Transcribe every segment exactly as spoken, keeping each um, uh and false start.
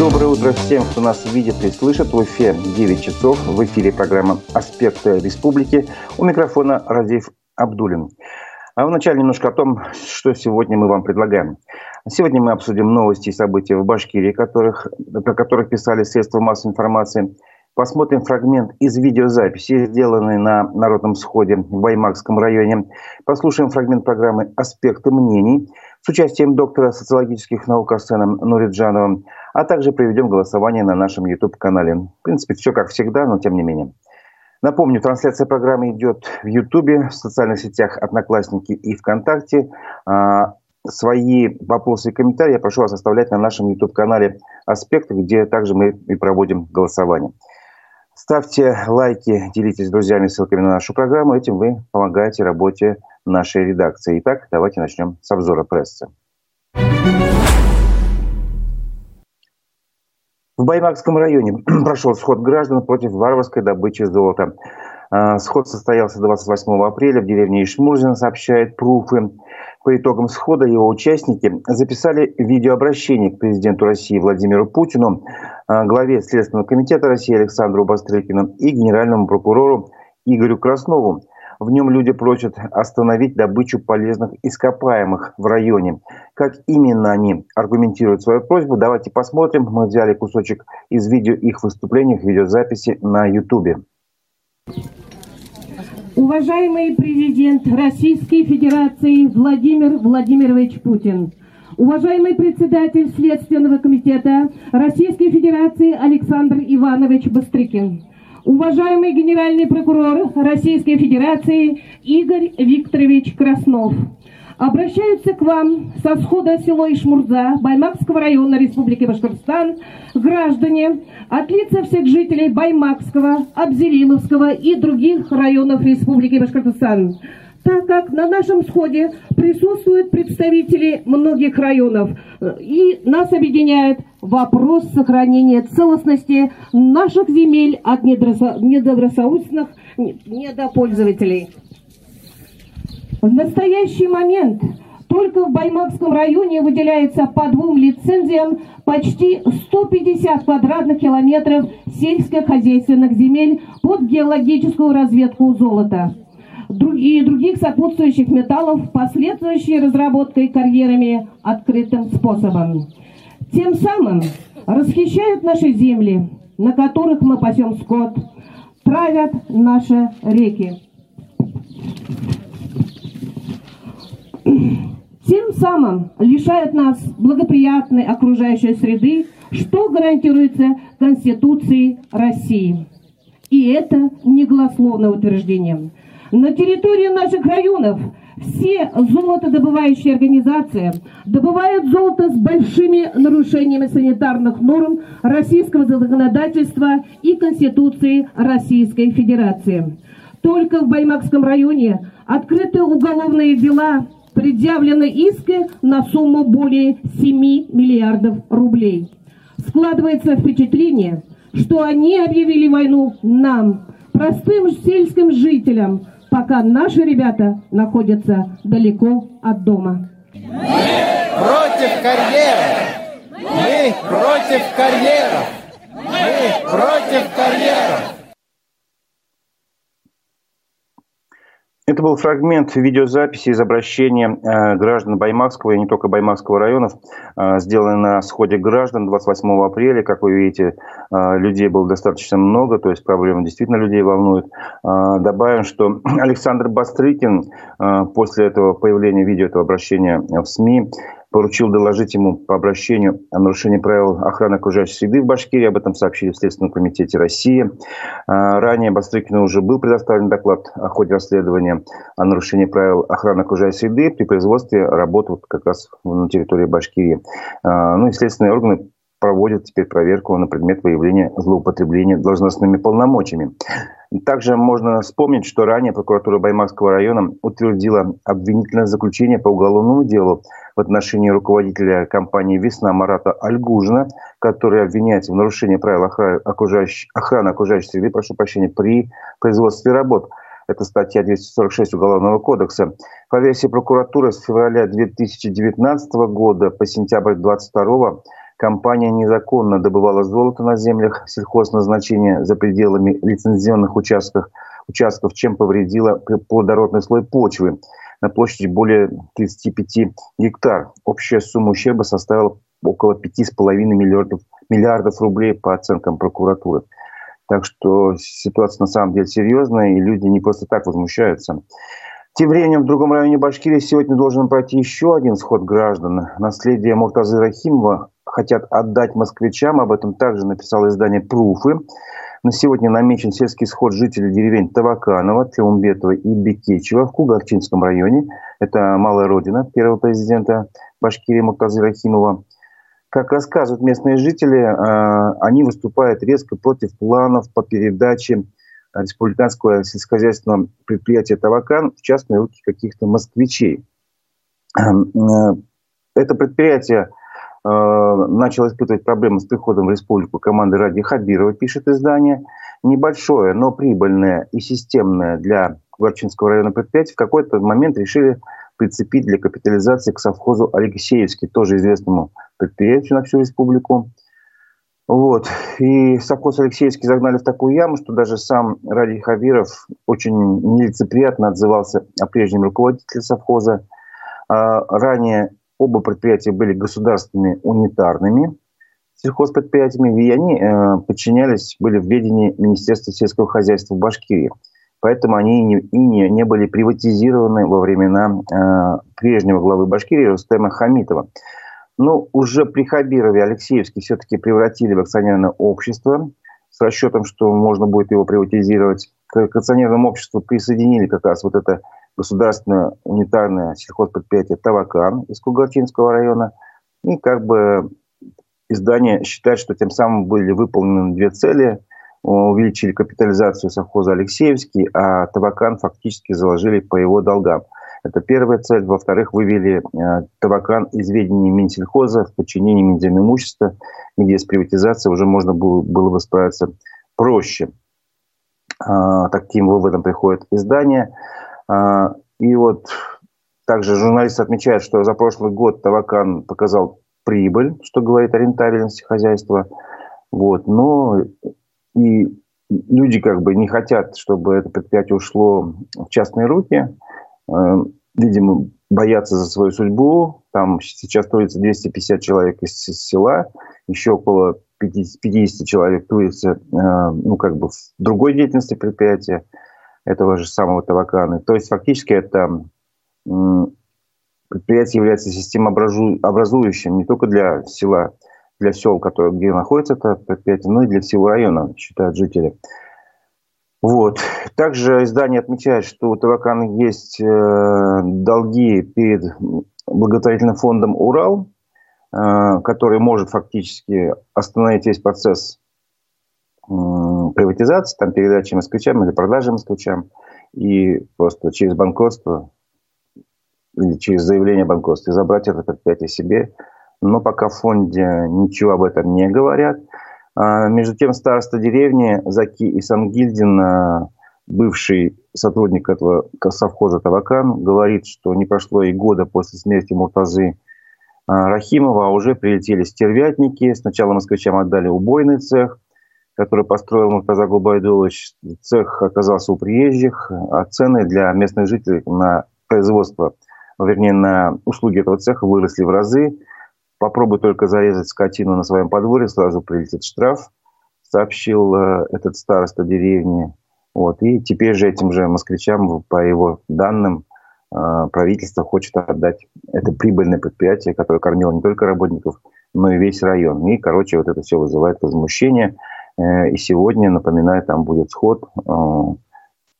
Доброе утро всем, кто нас видит и слышит. В эфире девять часов. В эфире программа «Аспекты республики». У микрофона Разиф Абдуллин. А вначале немножко о том, что сегодня мы вам предлагаем. Сегодня мы обсудим новости и события в Башкирии, которых, о которых писали средства массовой информации. Посмотрим фрагмент из видеозаписи, сделанной на народном сходе в Баймакском районе. Послушаем фрагмент программы «Аспекты мнений» с участием доктора социологических наук Арсена Нуриджанова, а также проведем голосование на нашем YouTube-канале. В принципе, все как всегда, но тем не менее. Напомню, трансляция программы идет в YouTube, в социальных сетях «Одноклассники» и «ВКонтакте». Свои вопросы и комментарии я прошу вас оставлять на нашем YouTube-канале «Аспекты», где также мы и проводим голосование. Ставьте лайки, делитесь с друзьями ссылками на нашу программу. Этим вы помогаете работе нашей редакции. Итак, давайте начнем с обзора прессы. В Баймакском районе прошел сход граждан против варварской добычи золота. Сход состоялся двадцать восьмого апреля в деревне Ишмурзин, сообщает Пруфы. По итогам схода его участники записали видеообращение к президенту России Владимиру Путину, главе Следственного комитета России Александру Бастрыкину и генеральному прокурору Игорю Краснову. В нем люди просят остановить добычу полезных ископаемых в районе. Как именно они аргументируют свою просьбу, давайте посмотрим. Мы взяли кусочек из видео их выступлений, видеозаписи на Ютубе. Уважаемый президент Российской Федерации Владимир Владимирович Путин, уважаемый председатель Следственного комитета Российской Федерации Александр Иванович Бастрыкин, уважаемый генеральный прокурор Российской Федерации Игорь Викторович Краснов, обращаются к вам со схода села Ишмурза Баймакского района Республики Башкортостан граждане от лица всех жителей Баймакского, Абзелиловского и других районов Республики Башкортостан, так как на нашем сходе присутствуют представители многих районов, и нас объединяет вопрос сохранения целостности наших земель от недобросовестных недопользователей. В настоящий момент только в Баймакском районе выделяется по двум лицензиям почти сто пятьдесят квадратных километров сельскохозяйственных земель под геологическую разведку золота и других сопутствующих металлов, последующей разработкой карьерами открытым способом. Тем самым расхищают наши земли, на которых мы пасем скот, травят наши реки. Тем самым лишают нас благоприятной окружающей среды, что гарантируется Конституцией России. И это негласловное утверждение. На территории наших районов все золотодобывающие организации добывают золото с большими нарушениями санитарных норм российского законодательства и Конституции Российской Федерации. Только в Баймакском районе открыты уголовные дела, предъявлены иски на сумму более семи миллиардов рублей. Складывается впечатление, что они объявили войну нам, простым сельским жителям, пока наши ребята находятся далеко от дома. Мы против карьеры! Мы против карьеры! Мы против карьеры! Это был фрагмент видеозаписи из обращения граждан Баймакского и не только Баймакского районов, сделанный на сходе граждан двадцать восьмого апреля. Как вы видите, людей было достаточно много, то есть проблема действительно людей волнует. Добавим, что Александр Бастрыкин после этого появления видео, этого обращения в СМИ, поручил доложить ему по обращению о нарушении правил охраны окружающей среды в Башкирии. Об этом сообщили в Следственном комитете России. Ранее Бастрыкину уже был предоставлен доклад о ходе расследования о нарушении правил охраны окружающей среды при производстве работ вот как раз на территории Башкирии. Ну и следственные органы проводят теперь проверку на предмет выявления злоупотребления должностными полномочиями. Также можно вспомнить, что ранее прокуратура Баймакского района утвердила обвинительное заключение по уголовному делу в отношении руководителя компании «Весна» Марата Альгужина, который обвиняется в нарушении правил охраны окружающей среды, прошу прощения, при производстве работ. Это статья двести сорок шесть Уголовного кодекса. По версии прокуратуры, с февраля две тысячи девятнадцатого года по сентябрь две тысячи двадцать второго Компания незаконно добывала золото на землях сельхозназначения за пределами лицензионных участков, участков, чем повредила плодородный слой почвы на площади более тридцати пяти гектар. Общая сумма ущерба составила около пяти с половиной миллиардов рублей по оценкам прокуратуры. Так что ситуация на самом деле серьезная, и люди не просто так возмущаются. Тем временем в другом районе Башкирии сегодня должен пройти еще один сход граждан. Наследие Муртазы Рахимова хотят отдать москвичам. Об этом также написало издание «Пруфы». На сегодня намечен сельский сход жителей деревень Таваканово, Теумбетово и Бекечево в Кугарчинском районе. Это малая родина первого президента Башкирии Муртазы Рахимова. Как рассказывают местные жители, они выступают резко против планов по передаче республиканского сельскохозяйственного предприятия «Табакан» в частные руки каких-то москвичей. Это предприятие начало испытывать проблемы с приходом в республику команды Ради Хабирова, пишет издание. Небольшое, но прибыльное и системное для Кугарчинского района предприятие в какой-то момент решили прицепить для капитализации к совхозу Алексеевский, тоже известному предприятию на всю республику. Вот. И совхоз Алексеевский загнали в такую яму, что даже сам Ради Хабиров очень нелицеприятно отзывался о прежнем руководителе совхоза. А ранее оба предприятия были государственными унитарными сельхозпредприятиями, и они э, подчинялись, были в ведении Министерства сельского хозяйства в Башкирии. Поэтому они и не, и не, не были приватизированы во времена э, прежнего главы Башкирии Рустама Хамитова. Но уже при Хабирове Алексеевский все-таки превратили в акционерное общество с расчетом, что можно будет его приватизировать. К акционерному обществу присоединили как раз вот это государственное унитарное сельхозпредприятие «Табакан» из Кугарчинского района. И как бы издание считает, что тем самым были выполнены две цели. Увеличили капитализацию совхоза «Алексеевский», а «Табакан» фактически заложили по его долгам. Это первая цель. Во-вторых, вывели э, «Табакан» из ведения Минсельхоза в подчинение Минземного имущества, где с приватизацией уже можно было, было бы справиться проще. Э, таким выводом приходит издание. Э, и вот также журналисты отмечают, что за прошлый год «Табакан» показал прибыль, что говорит о рентабельности хозяйства. Вот. Но и люди как бы не хотят, чтобы это предприятие ушло в частные руки. Видимо, боятся за свою судьбу. Там сейчас трудится двести пятьдесят человек из села, еще около пятьдесят человек трудится, ну, как бы в другой деятельности предприятия этого же самого «Табакана». То есть фактически это предприятие является системообразующим не только для села, для сел, которые, где находится это предприятие, но и для всего района, считают жители. Вот. Также издание отмечает, что у «Тавакана» есть э, долги перед благотворительным фондом «Урал», э, который может фактически остановить весь процесс э, приватизации, там, передачи москвичам или продажи москвичам, и просто через банкротство или через заявление о банкротстве забрать это предприятие себе. Но пока в фонде ничего об этом не говорят. Между тем, староста деревни Заки Исангильдин, бывший сотрудник этого совхоза «Табакан», говорит, что не прошло и года после смерти Муртазы Рахимова, а уже прилетели стервятники. Сначала москвичам отдали убойный цех, который построил Муртаза Губайдулович. Цех оказался у приезжих, а цены для местных жителей на производство, вернее, на услуги этого цеха выросли в разы. Попробуй только зарезать скотину на своем подворье, сразу прилетит штраф, сообщил э, этот староста деревни. Вот. И теперь же этим же москвичам, по его данным, э, правительство хочет отдать это прибыльное предприятие, которое кормило не только работников, но и весь район. И, короче, вот это все вызывает возмущение. Э, и сегодня, напоминаю, там будет сход. Э,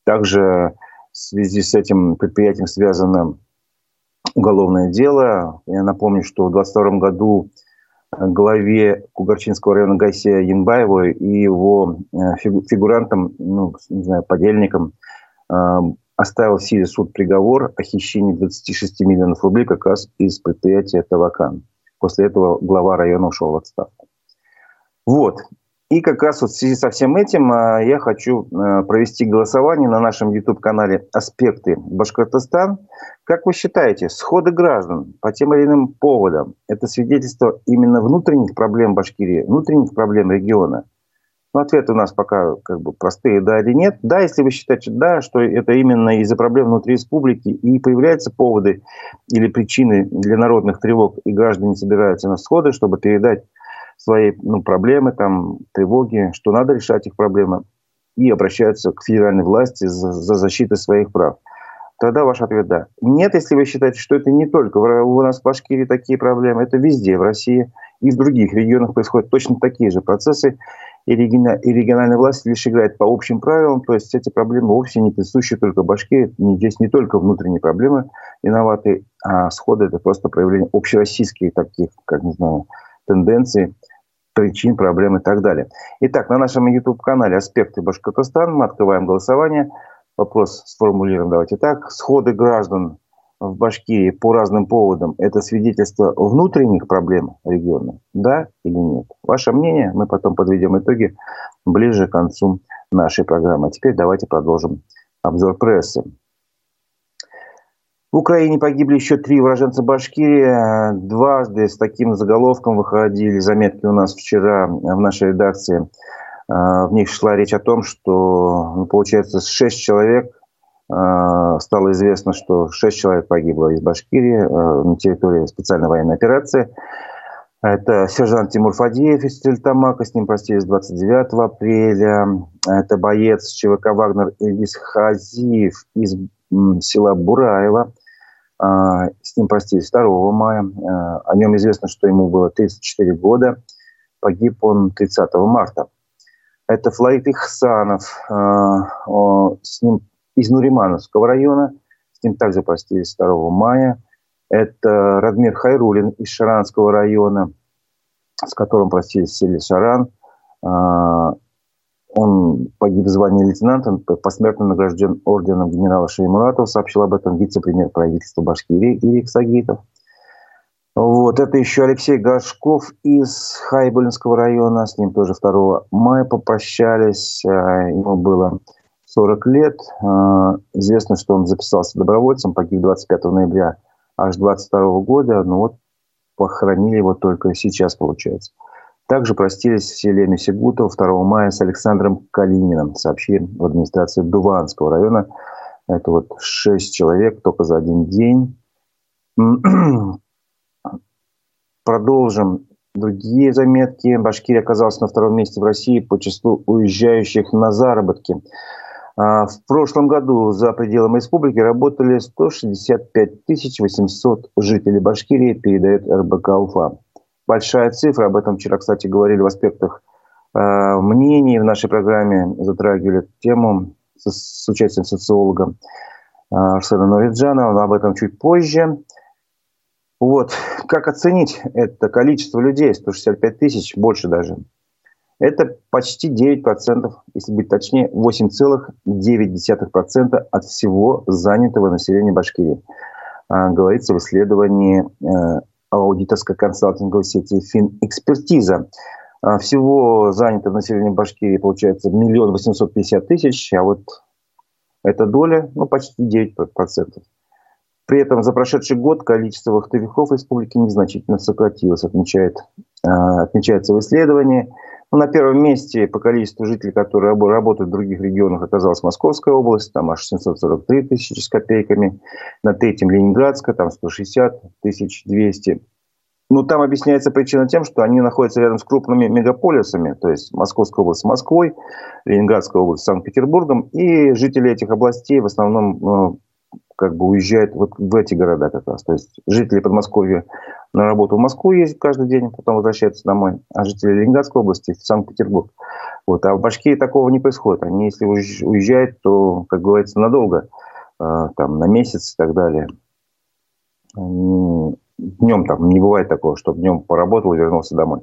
также в связи с этим предприятием связано уголовное дело. Я напомню, что в две тысячи двадцать втором году главе Кугарчинского района Гайсия Янбаеву и его фигурантам, ну, не знаю, подельникам, э, оставил в силе суд приговор о хищении двадцати шести миллионов рублей как раз из предприятия «Табакан». После этого глава района ушел в отставку. Вот. И как раз вот в связи со всем этим я хочу провести голосование на нашем YouTube-канале «Аспекты Башкортостан». Как вы считаете, сходы граждан по тем или иным поводам – это свидетельство именно внутренних проблем Башкирии, внутренних проблем региона? Ну, ответы у нас пока как бы простые – да или нет. Да, если вы считаете, да, что это именно из-за проблем внутри республики и появляются поводы или причины для народных тревог, и граждане собираются на сходы, чтобы передать свои ну, проблемы, там, тревоги, что надо решать их проблемы, и обращаются к федеральной власти за, за защиту своих прав. Тогда ваш ответ – да. Нет, если вы считаете, что это не только у нас в Башкирии такие проблемы, это везде, в России и в других регионах происходят точно такие же процессы, и региональная власть лишь играет по общим правилам, то есть эти проблемы вовсе не присущи только Башкирии, здесь не только внутренние проблемы виноваты, а сходы – это просто проявление общероссийских таких, как не знаю, тенденций, причин, проблем и так далее. Итак, на нашем YouTube-канале «Аспекты Башкортостана» мы открываем голосование. Вопрос сформулируем давайте так. Сходы граждан в Башкирии по разным поводам – это свидетельство внутренних проблем региона, да или нет? Ваше мнение, мы потом подведем итоги ближе к концу нашей программы. А теперь давайте продолжим обзор прессы. В Украине погибли еще три уроженца Башкирии. Дважды с таким заголовком выходили заметки у нас вчера в нашей редакции. В них шла речь о том, что, получается, шесть человек, стало известно, что шесть человек погибло из Башкирии на территории специальной военной операции. Это сержант Тимур Фадеев из Стерлибашева, с ним простились двадцать девятого апреля. Это боец ЧВК «Вагнер» Исхаков из села Бураева. С ним простились второго мая. О нем известно, что ему было тридцать четыре года. Погиб он тридцатого марта. Это Флорид Ихсанов, с ним из Нуримановского района. С ним также простились второго мая. Это Радмир Хайруллин из Шаранского района, с которым простились в селе Шаран. Он погиб в звании лейтенанта, посмертно награжден орденом генерала Шаймуратова, сообщил об этом вице-премьер правительства Башкирии Игорь Краснов. Вот, это еще Алексей Горшков из Хайбулинского района, с ним тоже второго мая попрощались, ему было сорок лет. Известно, что он записался добровольцем, погиб двадцать пятого ноября аж двадцать второго года, но вот похоронили его только сейчас, получается. Также простились в селе Месигутово второго мая с Александром Калининым, сообщили в администрации Дуванского района. Это вот шесть человек только за один день. Продолжим другие заметки. Башкирия оказалась на втором месте в России по числу уезжающих на заработки. В прошлом году за пределами республики работали сто шестьдесят пять тысяч восемьсот жителей Башкирии, передает РБК Уфа. Большая цифра, об этом вчера, кстати, говорили в аспектах э, мнений в нашей программе, затрагивали эту тему с, с участием социолога э, Арсена Нуриджанова, но об этом чуть позже. Вот, как оценить это количество людей, сто шестьдесят пять тысяч, больше даже? Это почти девять процентов, если быть точнее, восемь целых девять десятых процента от всего занятого населения Башкирии, э, говорится в исследовании э, аудиторской консалтинговой сети «Финэкспертиза». Всего занято в населении Башкирии, получается, миллион восемьсот пятьдесят тысяч, а вот эта доля, ну, почти девять процентов. При этом за прошедший год количество вахтовиков республики незначительно сократилось, отмечает, отмечается в исследовании. На первом месте по количеству жителей, которые работают в других регионах, оказалась Московская область, там аж семьсот сорок три тысячи с копейками. На третьем Ленинградская, там сто шестьдесят тысяч двести. Ну, там объясняется причина тем, что они находятся рядом с крупными мегаполисами, то есть Московская область с Москвой, Ленинградская область с Санкт-Петербургом, и жители этих областей в основном как бы уезжают вот в эти города как раз. То есть жители Подмосковья на работу в Москву ездят каждый день, потом возвращаются домой, а жители Ленинградской области в Санкт-Петербург. Вот. А в Башкирии такого не происходит. Они, если уезжают, то, как говорится, надолго, там, на месяц и так далее. Днем там не бывает такого, что днем поработал и вернулся домой.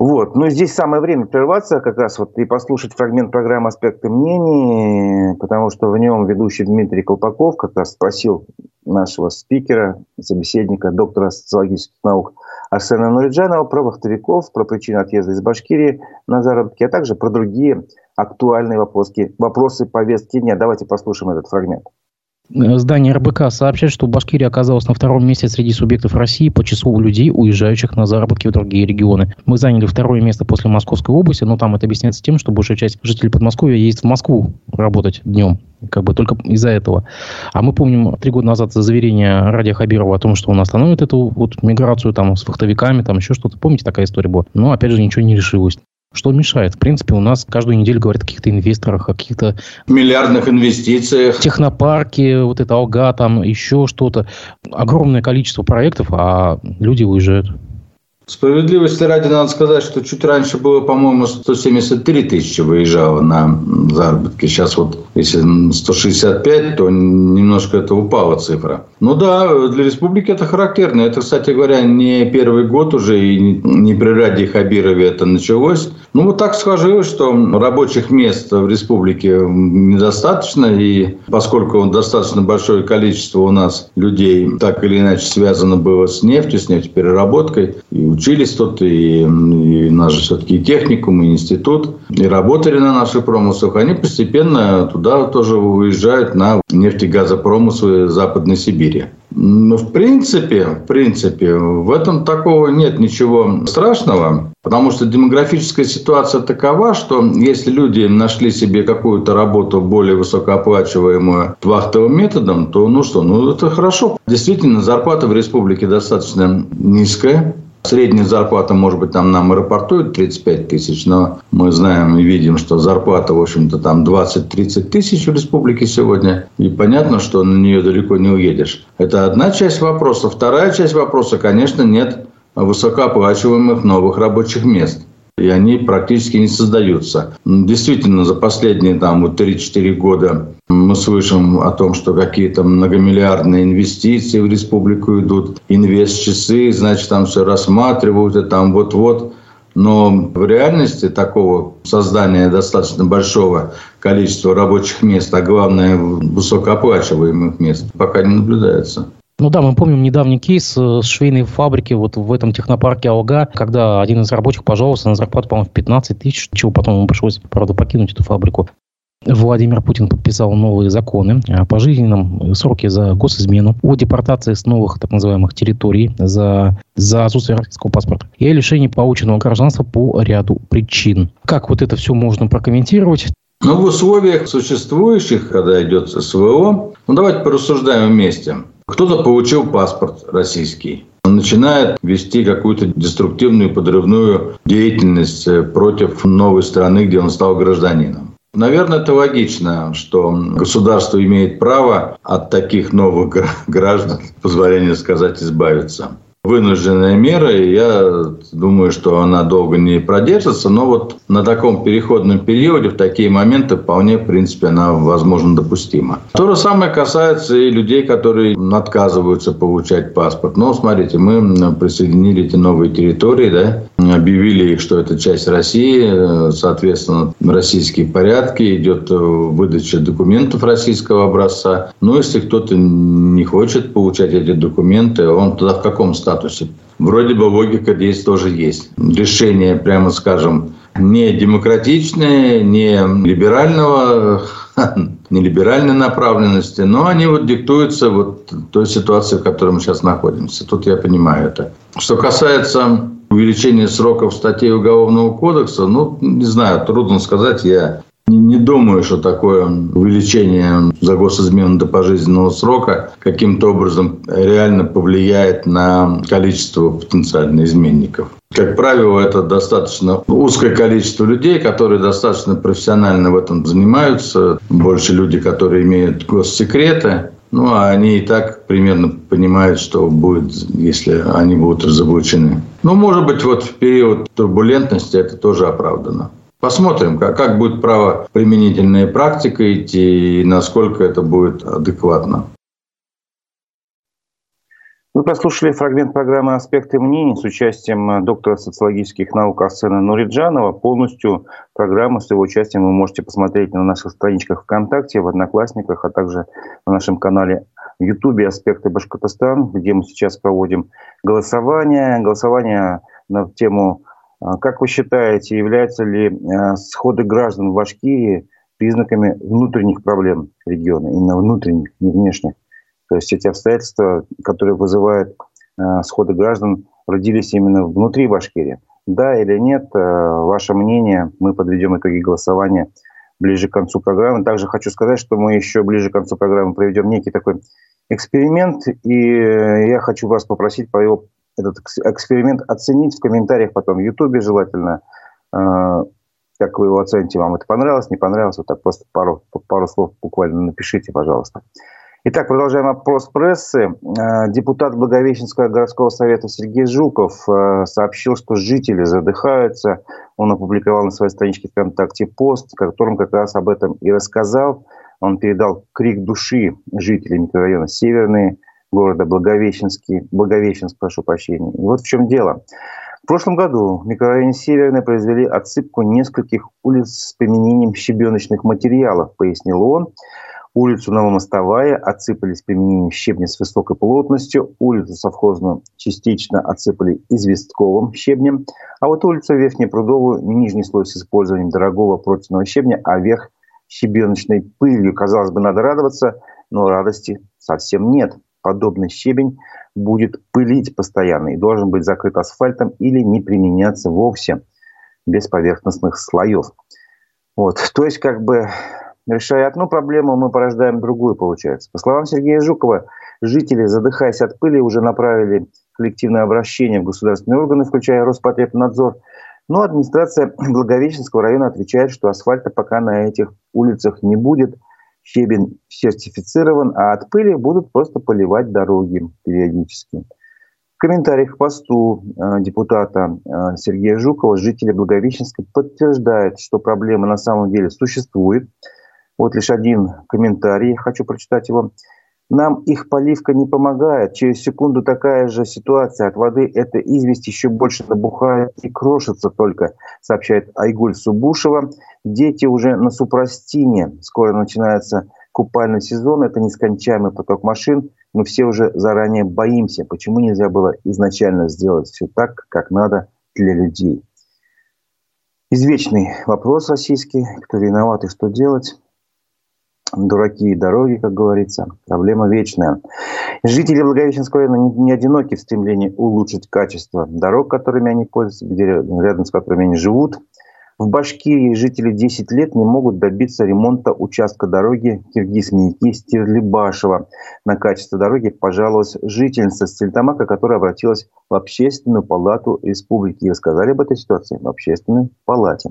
Вот, но здесь самое время прерваться как раз вот и послушать фрагмент программы «Аспекты мнений», потому что в нем ведущий Дмитрий Колпаков как раз спросил нашего спикера, собеседника, доктора социологических наук Арсена Нуриджанова, про вахтовиков, про причину отъезда из Башкирии на заработки, а также про другие актуальные вопросы, вопросы повестки дня. Давайте послушаем этот фрагмент. Издание РБК сообщает, что Башкирия оказалась на втором месте среди субъектов России по числу людей, уезжающих на заработки в другие регионы. Мы заняли второе место после Московской области, но там это объясняется тем, что большая часть жителей Подмосковья ездит в Москву работать днем. Как бы только из-за этого. А мы помним три года назад заверение Ради Хабирова о том, что он остановит эту вот миграцию там, с вахтовиками, там еще что-то. Помните, такая история была? Но опять же ничего не решилось. Что мешает? В принципе, у нас каждую неделю говорят о каких-то инвесторах, о каких-то... миллиардных инвестициях. Технопарки, вот это Алга, там еще что-то. Огромное количество проектов, а люди уезжают. Справедливости ради надо сказать, что чуть раньше было, по-моему, сто семьдесят три тысячи выезжало на заработки. Сейчас вот, если сто шестьдесят пять, то немножко это упала цифра. Ну да, для республики это характерно. Это, кстати говоря, не первый год уже, и не при Ради Хабирове это началось. Ну вот так сложилось, что рабочих мест в республике недостаточно. И поскольку достаточно большое количество у нас людей так или иначе связано было с нефтью, с нефтепереработкой, и учились тут, и, и нас же все-таки техникум, и институт, и работали на наших промыслах. Они постепенно туда тоже уезжают на нефтегазопромыслы Западной Сибири. Но в принципе, в принципе, в этом такого нет ничего страшного, потому что демографическая ситуация такова, что если люди нашли себе какую-то работу более высокооплачиваемую вахтовым методом, то ну что, ну это хорошо. Действительно, зарплата в республике достаточно низкая. Средняя зарплата, может быть, там нам рапортуют тридцать пять тысяч, но мы знаем и видим, что зарплата, в общем-то, там двадцать-тридцать тысяч в республике сегодня. И понятно, что на нее далеко не уедешь. Это одна часть вопроса. Вторая часть вопроса, конечно, нет высокооплачиваемых новых рабочих мест. И они практически не создаются. Действительно, за последние там, вот три-четыре года мы слышим о том, что какие-то многомиллиардные инвестиции в республику идут, инвестчасы, значит, там все рассматривают, и там вот-вот. Но в реальности такого создания достаточно большого количества рабочих мест, а главное, высокооплачиваемых мест, пока не наблюдается. Ну да, мы помним недавний кейс с швейной фабрики вот в этом технопарке Алга, когда один из рабочих пожаловался на зарплату, по-моему, в пятнадцать тысяч, чего потом ему пришлось, правда, покинуть эту фабрику. Владимир Путин подписал новые законы о пожизненном сроке за госизмену, о депортации с новых так называемых территорий за, за отсутствие российского паспорта и о лишении полученного гражданства по ряду причин. Как вот это все можно прокомментировать? Ну, в условиях существующих, когда идет СВО, ну давайте порассуждаем вместе. Кто-то получил паспорт российский, он начинает вести какую-то деструктивную подрывную деятельность против новой страны, где он стал гражданином. Наверное, это логично, что государство имеет право от таких новых граждан, позволение сказать, избавиться. Вынужденная мера, и я думаю, что она долго не продержится, но вот на таком переходном периоде в такие моменты вполне, в принципе, она, возможно, допустима. То же самое касается и людей, которые отказываются получать паспорт. Но, смотрите, мы присоединили эти новые территории, да, объявили их, что это часть России, соответственно, российские порядки, идет выдача документов российского образца. Но если кто-то не хочет получать эти документы, он туда в каком статусе? Вроде бы логика здесь тоже есть. Решение, прямо скажем, не демократичное, не либерального, не либеральной направленности, но они вот диктуются вот той ситуации, в которой мы сейчас находимся. Тут я понимаю это. Что касается увеличения сроков статей Уголовного кодекса, ну, не знаю, трудно сказать, я... не думаю, что такое увеличение за госизмену до пожизненного срока каким-то образом реально повлияет на количество потенциальных изменников. Как правило, это достаточно узкое количество людей, которые достаточно профессионально в этом занимаются. Больше люди, которые имеют госсекреты. Ну, а они и так примерно понимают, что будет, если они будут разоблачены. Ну, может быть, вот в период турбулентности это тоже оправдано. Посмотрим, как, как будет правоприменительная практика идти и насколько это будет адекватно. Вы послушали фрагмент программы «Аспекты мнений» с участием доктора социологических наук Арсена Нуриджанова. Полностью программу с его участием вы можете посмотреть на наших страничках ВКонтакте, в Одноклассниках, а также на нашем канале в Ютубе «Аспекты Башкортостана», где мы сейчас проводим голосование. Голосование на тему «Как вы считаете, являются ли сходы граждан в Башкирии признаками внутренних проблем региона?» Именно внутренних, не внешних. То есть эти обстоятельства, которые вызывают сходы граждан, родились именно внутри Башкирии. Да или нет, ваше мнение, мы подведем итоги голосования ближе к концу программы. Также хочу сказать, что мы еще ближе к концу программы проведем некий такой эксперимент, и я хочу вас попросить по его, этот эксперимент оценить в комментариях потом в Ютубе желательно, как вы его оцените, вам это понравилось, не понравилось, вот так просто пару, пару слов буквально напишите, пожалуйста. Итак, продолжаем опрос прессы. Депутат Благовещенского городского совета Сергей Жуков сообщил, что жители задыхаются. Он опубликовал на своей страничке ВКонтакте пост, в котором как раз об этом и рассказал. Он передал крик души жителей микрорайона Северный, города Благовещенский, Благовещенск, прошу прощения. И вот в чем дело. В прошлом году в микрорайоне Северный произвели отсыпку нескольких улиц с применением щебеночных материалов, пояснил он. Улицу Новомостовая отсыпали с применением щебня с высокой плотностью, улицу Совхозную частично отсыпали известковым щебнем, а вот улицу Верхнепрудовую нижний слой с использованием дорогого противного щебня, а верх щебеночной пылью. Казалось бы, надо радоваться, но радости совсем нет. Подобный щебень будет пылить постоянно и должен быть закрыт асфальтом или не применяться вовсе без поверхностных слоев. Вот, то есть как бы... Решая одну проблему, мы порождаем другую, получается. По словам Сергея Жукова, жители, задыхаясь от пыли, уже направили коллективное обращение в государственные органы, включая Роспотребнадзор. Но администрация Благовещенского района отвечает, что асфальта пока на этих улицах не будет. Щебень сертифицирован, а от пыли будут просто поливать дороги периодически. В комментариях к посту депутата Сергея Жукова жители Благовещенска подтверждают, что проблема на самом деле существует. Вот лишь один комментарий, хочу прочитать его. «Нам их поливка не помогает. Через секунду такая же ситуация. От воды эта известь еще больше набухает и крошится только», сообщает Айгуль Субушева. «Дети уже на супрастине. Скоро начинается купальный сезон. Это нескончаемый поток машин. Мы все уже заранее боимся. Почему нельзя было изначально сделать все так, как надо для людей?» Извечный вопрос российский. Кто виноват и что делать? Дураки и дороги, как говорится. Проблема вечная. Жители Благовещенского района не одиноки в стремлении улучшить качество дорог, которыми они пользуются, рядом с которыми они живут. В Башкирии жители десять лет не могут добиться ремонта участка дороги Киргиз-Мияки Стерлибашево. На качество дороги пожаловалась жительница Стельтамака, которая обратилась в Общественную палату республики. И рассказали об этой ситуации в Общественной палате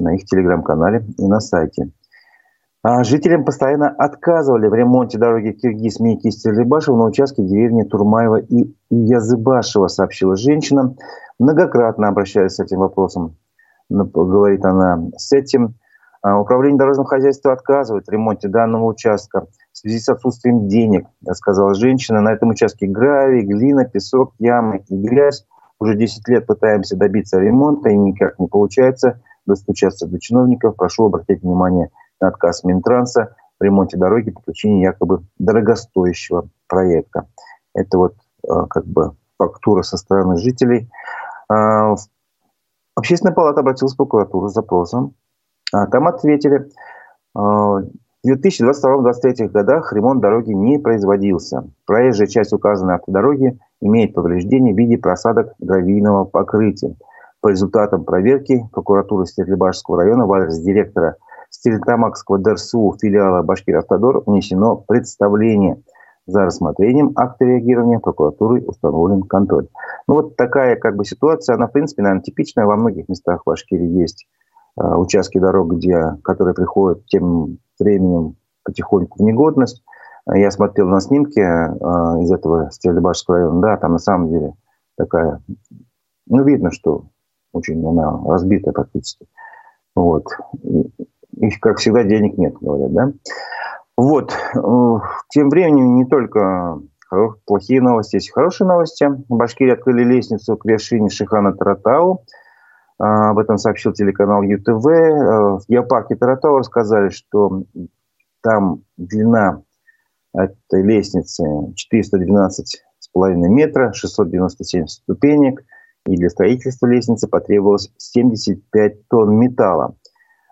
на их телеграм-канале и на сайте. Жителям постоянно отказывали в ремонте дороги Киргиз-Мияки-Стерлибашево на участке деревни Турмаева и Языбашева, сообщила женщина. Многократно обращаясь с этим вопросом, говорит она, с этим управление дорожного хозяйства отказывает в ремонте данного участка в связи с отсутствием денег, сказала женщина. На этом участке гравий, глина, песок, ямы и грязь. Уже десять лет пытаемся добиться ремонта и никак не получается достучаться до чиновников. Прошу обратить внимание на отказ Минтранса в ремонте дороги по причине якобы дорогостоящего проекта. Это вот как бы фактура со стороны жителей. Общественная палата обратилась в прокуратуру с запросом. Там ответили, в две тысячи двадцать втором — две тысячи двадцать третьем годах ремонт дороги не производился. Проезжая часть указанной автодороги имеет повреждения в виде просадок гравийного покрытия. По результатам проверки прокуратуры Стерлибашского района в адрес директора Стерлитамакского ДРСУ филиала «Башкиравтодор» внесено представление. За рассмотрением акта реагирования прокуратурой установлен контроль. Ну вот такая как бы ситуация, она в принципе, наверное, типичная. Во многих местах в Башкирии есть э, участки дорог, где, которые приходят тем временем потихоньку в негодность. Я смотрел на снимки э, из этого Стерлибашского района, да, там на самом деле такая, ну видно, что очень она разбитая практически. Вот. Их, как всегда, денег нет, говорят, да. Вот. Тем временем не только плохие новости, есть и хорошие новости. В Башкирии открыли лестницу к вершине Шихана Торатау. Об этом сообщил телеканал ю тэ вэ. В геопарке Торатау рассказали, что там длина этой лестницы четыреста двенадцать и пять метра, шестьсот девяносто семь ступенек, и для строительства лестницы потребовалось семьдесят пять тонн металла.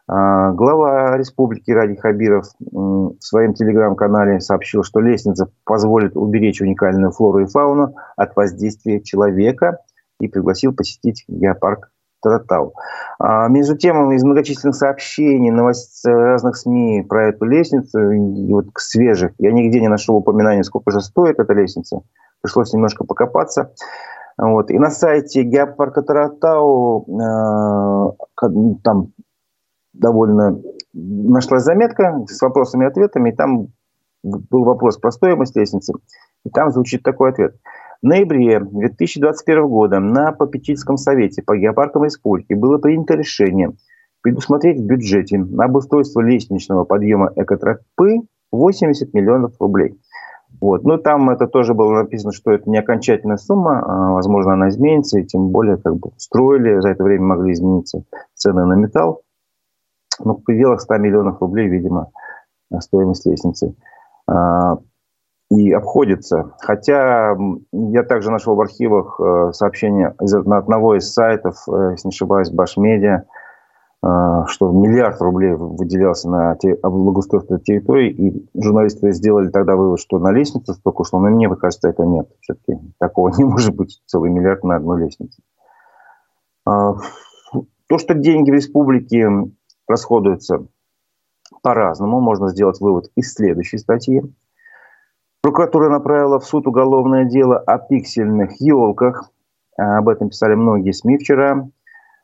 Глава республики Ради Хабиров в своем телеграм-канале сообщил, что лестница позволит уберечь уникальную флору и фауну от воздействия человека, и пригласил посетить геопарк Торатау. Между тем, из многочисленных сообщений, новостей разных СМИ про эту лестницу, вот свежих, я нигде не нашел упоминания, сколько же стоит эта лестница. Пришлось немножко покопаться. Вот. И на сайте геопарка Торатау э, там довольно нашлась заметка с вопросами и ответами. И там был вопрос про стоимость лестницы. И там звучит такой ответ. В ноябре две тысячи двадцать первого года на попечительском совете по геопаркам республики было принято решение предусмотреть в бюджете на обустройство лестничного подъема экотропы восемьдесят миллионов рублей. Вот. Ну, там это тоже было написано, что это не окончательная сумма, а, возможно, она изменится, и тем более как бы строили, за это время могли измениться цены на металл. Ну, в пределах ста миллионов рублей, видимо, стоимость лестницы а, и обходится. Хотя я также нашел в архивах а, сообщение из одного из сайтов, если не ошибаюсь, Башмедиа, что миллиард рублей выделялся на благоустройство территории, и журналисты сделали тогда вывод, что на лестницу столько ушло, но мне кажется, это нет. Все-таки такого не может быть, целый миллиард на одну лестницу. То, что деньги в республике расходуются по-разному, можно сделать вывод из следующей статьи. Прокуратура направила в суд уголовное дело о пиксельных елках. Об этом писали многие СМИ вчера.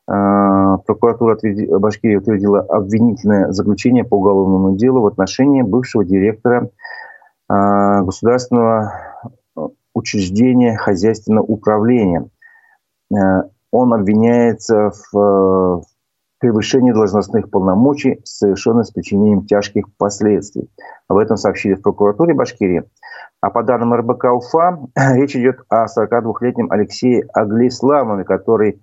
Прокуратура Башкирии утвердила обвинительное заключение по уголовному делу в отношении бывшего директора государственного учреждения хозяйственного управления. Он обвиняется в превышении должностных полномочий, совершенных с причинением тяжких последствий. Об этом сообщили в прокуратуре Башкирии. А по данным эр бэ ка Уфа, речь идет о сорокадвухлетнем Алексее Аглисламове, который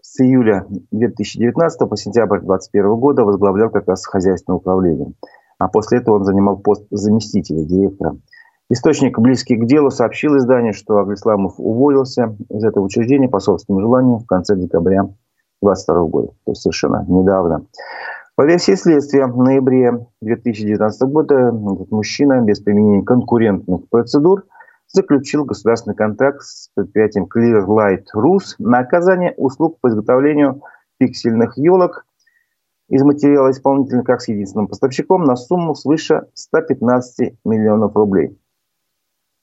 с июля две тысячи девятнадцатого по сентябрь две тысячи двадцать первого года возглавлял как раз хозяйственное управление. А после этого он занимал пост заместителя директора. Источник, близкий к делу, сообщил изданию, что Аглисламов уволился из этого учреждения по собственному желанию в конце декабря две тысячи двадцать второго года. То есть совершенно недавно. По версии следствия, в ноябре две тысячи девятнадцатого года этот мужчина без применения конкурентных процедур заключил государственный контракт с предприятием Clearlight Rus на оказание услуг по изготовлению пиксельных елок из материала исполнительных как с единственным поставщиком на сумму свыше ста пятнадцати миллионов рублей.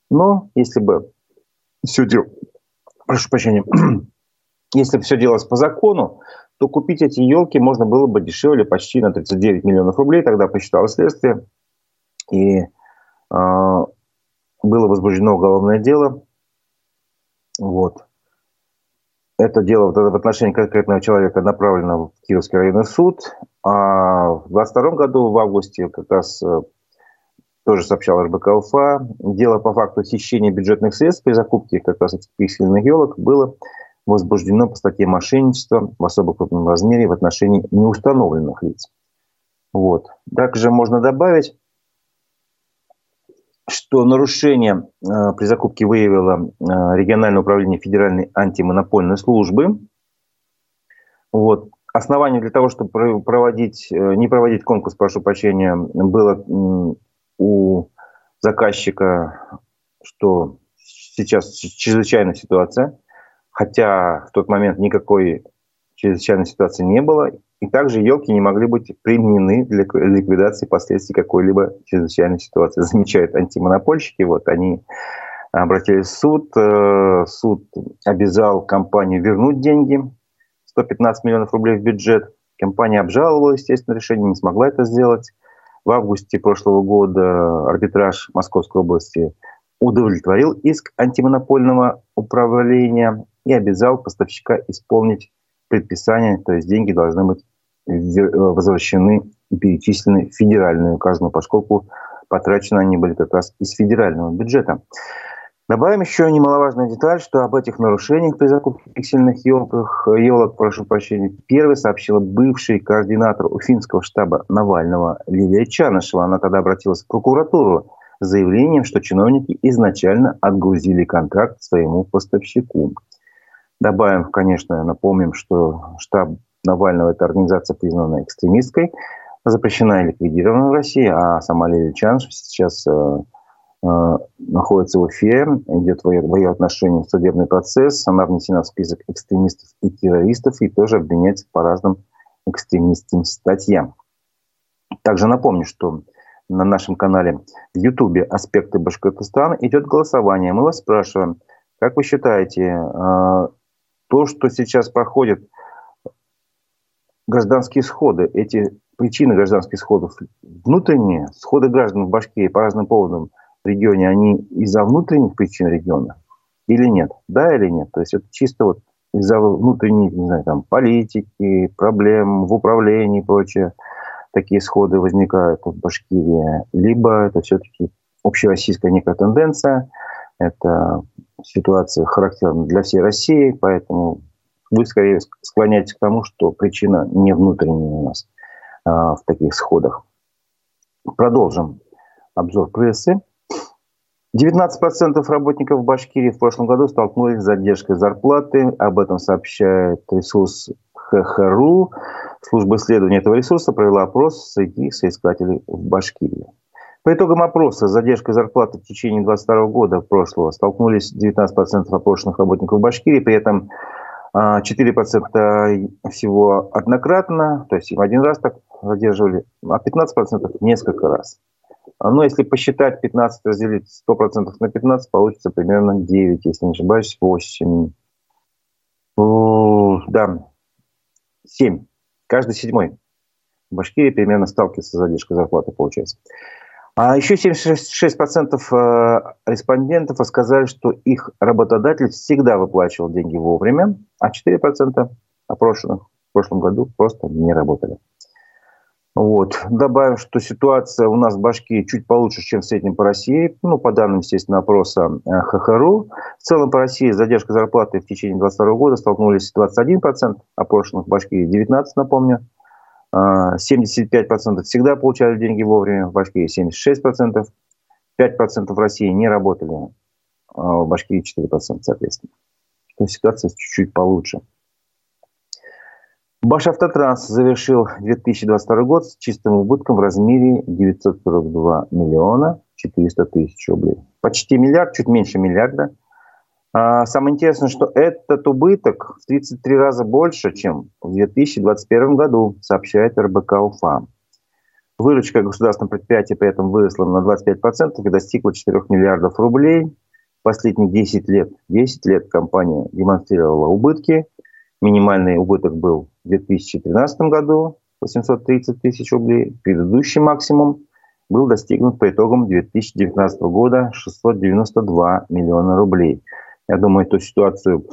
Но если бы все дело, прошу прощения, если бы все делалось по закону, то купить эти елки можно было бы дешевле почти на тридцать девять миллионов рублей, тогда посчитало следствие. И э, было возбуждено уголовное дело. Вот. Это дело в отношении конкретного человека направлено в Кировский районный суд. А в две тысячи двадцать втором году, в августе, как раз тоже сообщал эр бэ ка Уфа, дело по факту хищения бюджетных средств при закупке как раз этих пиксельных елок было возбуждено по статье мошенничества в особо крупном размере в отношении неустановленных лиц. Вот. Также можно добавить, что нарушение э, при закупке выявило э, региональное управление Федеральной антимонопольной службы. Вот. Основанием для того, чтобы проводить, э, не проводить конкурс, прошу прощения, было э, у заказчика, что сейчас чрезвычайная ситуация, хотя в тот момент никакой чрезвычайной ситуации не было, и также елки не могли быть применены для ликвидации последствий какой-либо чрезвычайной ситуации. Замечают антимонопольщики. Вот они обратились в суд. Суд обязал компанию вернуть деньги, сто пятнадцать миллионов рублей в бюджет. Компания обжаловала, естественно, решение, не смогла это сделать. В августе прошлого года арбитраж Московской области удовлетворил иск антимонопольного управления и обязал поставщика исполнить предписание, то есть деньги должны быть возвращены и перечислены в федеральную казну, поскольку потрачены они были как раз из федерального бюджета. Добавим еще немаловажную деталь, что об этих нарушениях при закупке пиксельных елок, елок, прошу прощения, первой сообщила бывший координатор уфимского штаба Навального Лилия Чанышева. Она тогда обратилась в прокуратуру с заявлением, что чиновники изначально отгрузили контракт своему поставщику. Добавим, конечно, напомним, что штаб Навального – это организация, признанная экстремистской, запрещена и ликвидирована в России, а сама Лилия Чанышева сейчас э, э, находится в Уфе, идет в ее отношении судебный процесс, она внесена в список экстремистов и террористов и тоже обвиняется по разным экстремистским статьям. Также напомню, что на нашем канале в Ютубе «Аспекты Башкортостана» идет голосование. Мы вас спрашиваем, как вы считаете, э, то, что сейчас проходит гражданские сходы, эти причины гражданских сходов внутренние, сходы граждан в Башкирии по разным поводам в регионе, они из-за внутренних причин региона или нет? Да или нет? То есть это чисто вот из-за внутренних, не знаю, там, политики, проблем в управлении и прочее, такие сходы возникают в Башкирии. Либо это все-таки общероссийская некая тенденция, это ситуация характерна для всей России, поэтому вы скорее склоняетесь к тому, что причина не внутренняя у нас в таких сходах. Продолжим обзор прессы. девятнадцать процентов работников Башкирии в прошлом году столкнулись с задержкой зарплаты. Об этом сообщает ресурс ха ха точка ру. Служба исследования этого ресурса провела опрос среди соискателей в Башкирии. По итогам опроса с задержкой зарплаты в течение две тысячи двадцать второго года прошлого столкнулись девятнадцать процентов опрошенных работников Башкирии, при этом четыре процента всего однократно, то есть им один раз так задерживали, а пятнадцать процентов несколько раз. Но если посчитать пятнадцать, разделить сто процентов на пятнадцать, получится примерно девять, если не ошибаюсь, восемь. Да, семь. Каждый седьмой в Башкирии примерно сталкивается с задержкой зарплаты, получается. А еще семьдесят шесть процентов респондентов сказали, что их работодатель всегда выплачивал деньги вовремя, а четыре процента опрошенных в прошлом году просто не работали. Вот. Добавим, что ситуация у нас в Башкирии чуть получше, чем в среднем по России. Ну, по данным, естественно, опроса ха ха точка ру. В целом по России с задержкой зарплаты в течение две тысячи двадцать второго года столкнулись двадцать один процент опрошенных в Башкирии, девятнадцать процентов, напомню. семьдесят пять процентов всегда получали деньги вовремя, в Башкирии семьдесят шесть процентов, пять процентов в России не работали, а в Башкирии четыре процента соответственно. То есть ситуация чуть-чуть получше. Башавтотранс завершил две тысячи двадцать второй год с чистым убытком в размере девятьсот сорок два миллиона четыреста тысяч рублей. Почти миллиард, чуть меньше миллиарда. Самое интересное, что этот убыток в тридцать три раза больше, чем в две тысячи двадцать первом году, сообщает эр бэ ка Уфа. Выручка государственного предприятия при этом выросла на двадцать пять процентов и достигла четырёх миллиардов рублей. Последние десять лет, десять лет компания демонстрировала убытки. Минимальный убыток был в две тысячи тринадцатом году, восемьсот тридцать тысяч рублей. Предыдущий максимум был достигнут по итогам две тысячи девятнадцатого года, шестьсот девяносто два миллиона рублей. Я думаю, эту ситуацию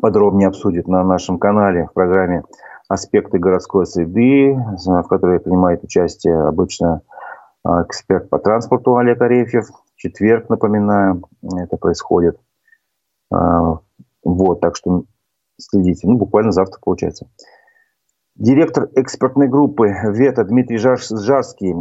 подробнее обсудят на нашем канале в программе «Аспекты городской среды», в которой принимает участие обычно эксперт по транспорту Олег Арефьев. В четверг, напоминаю, это происходит. Вот, так что следите. Ну, буквально завтра получается. Директор экспертной группы «Вето» Дмитрий Жарский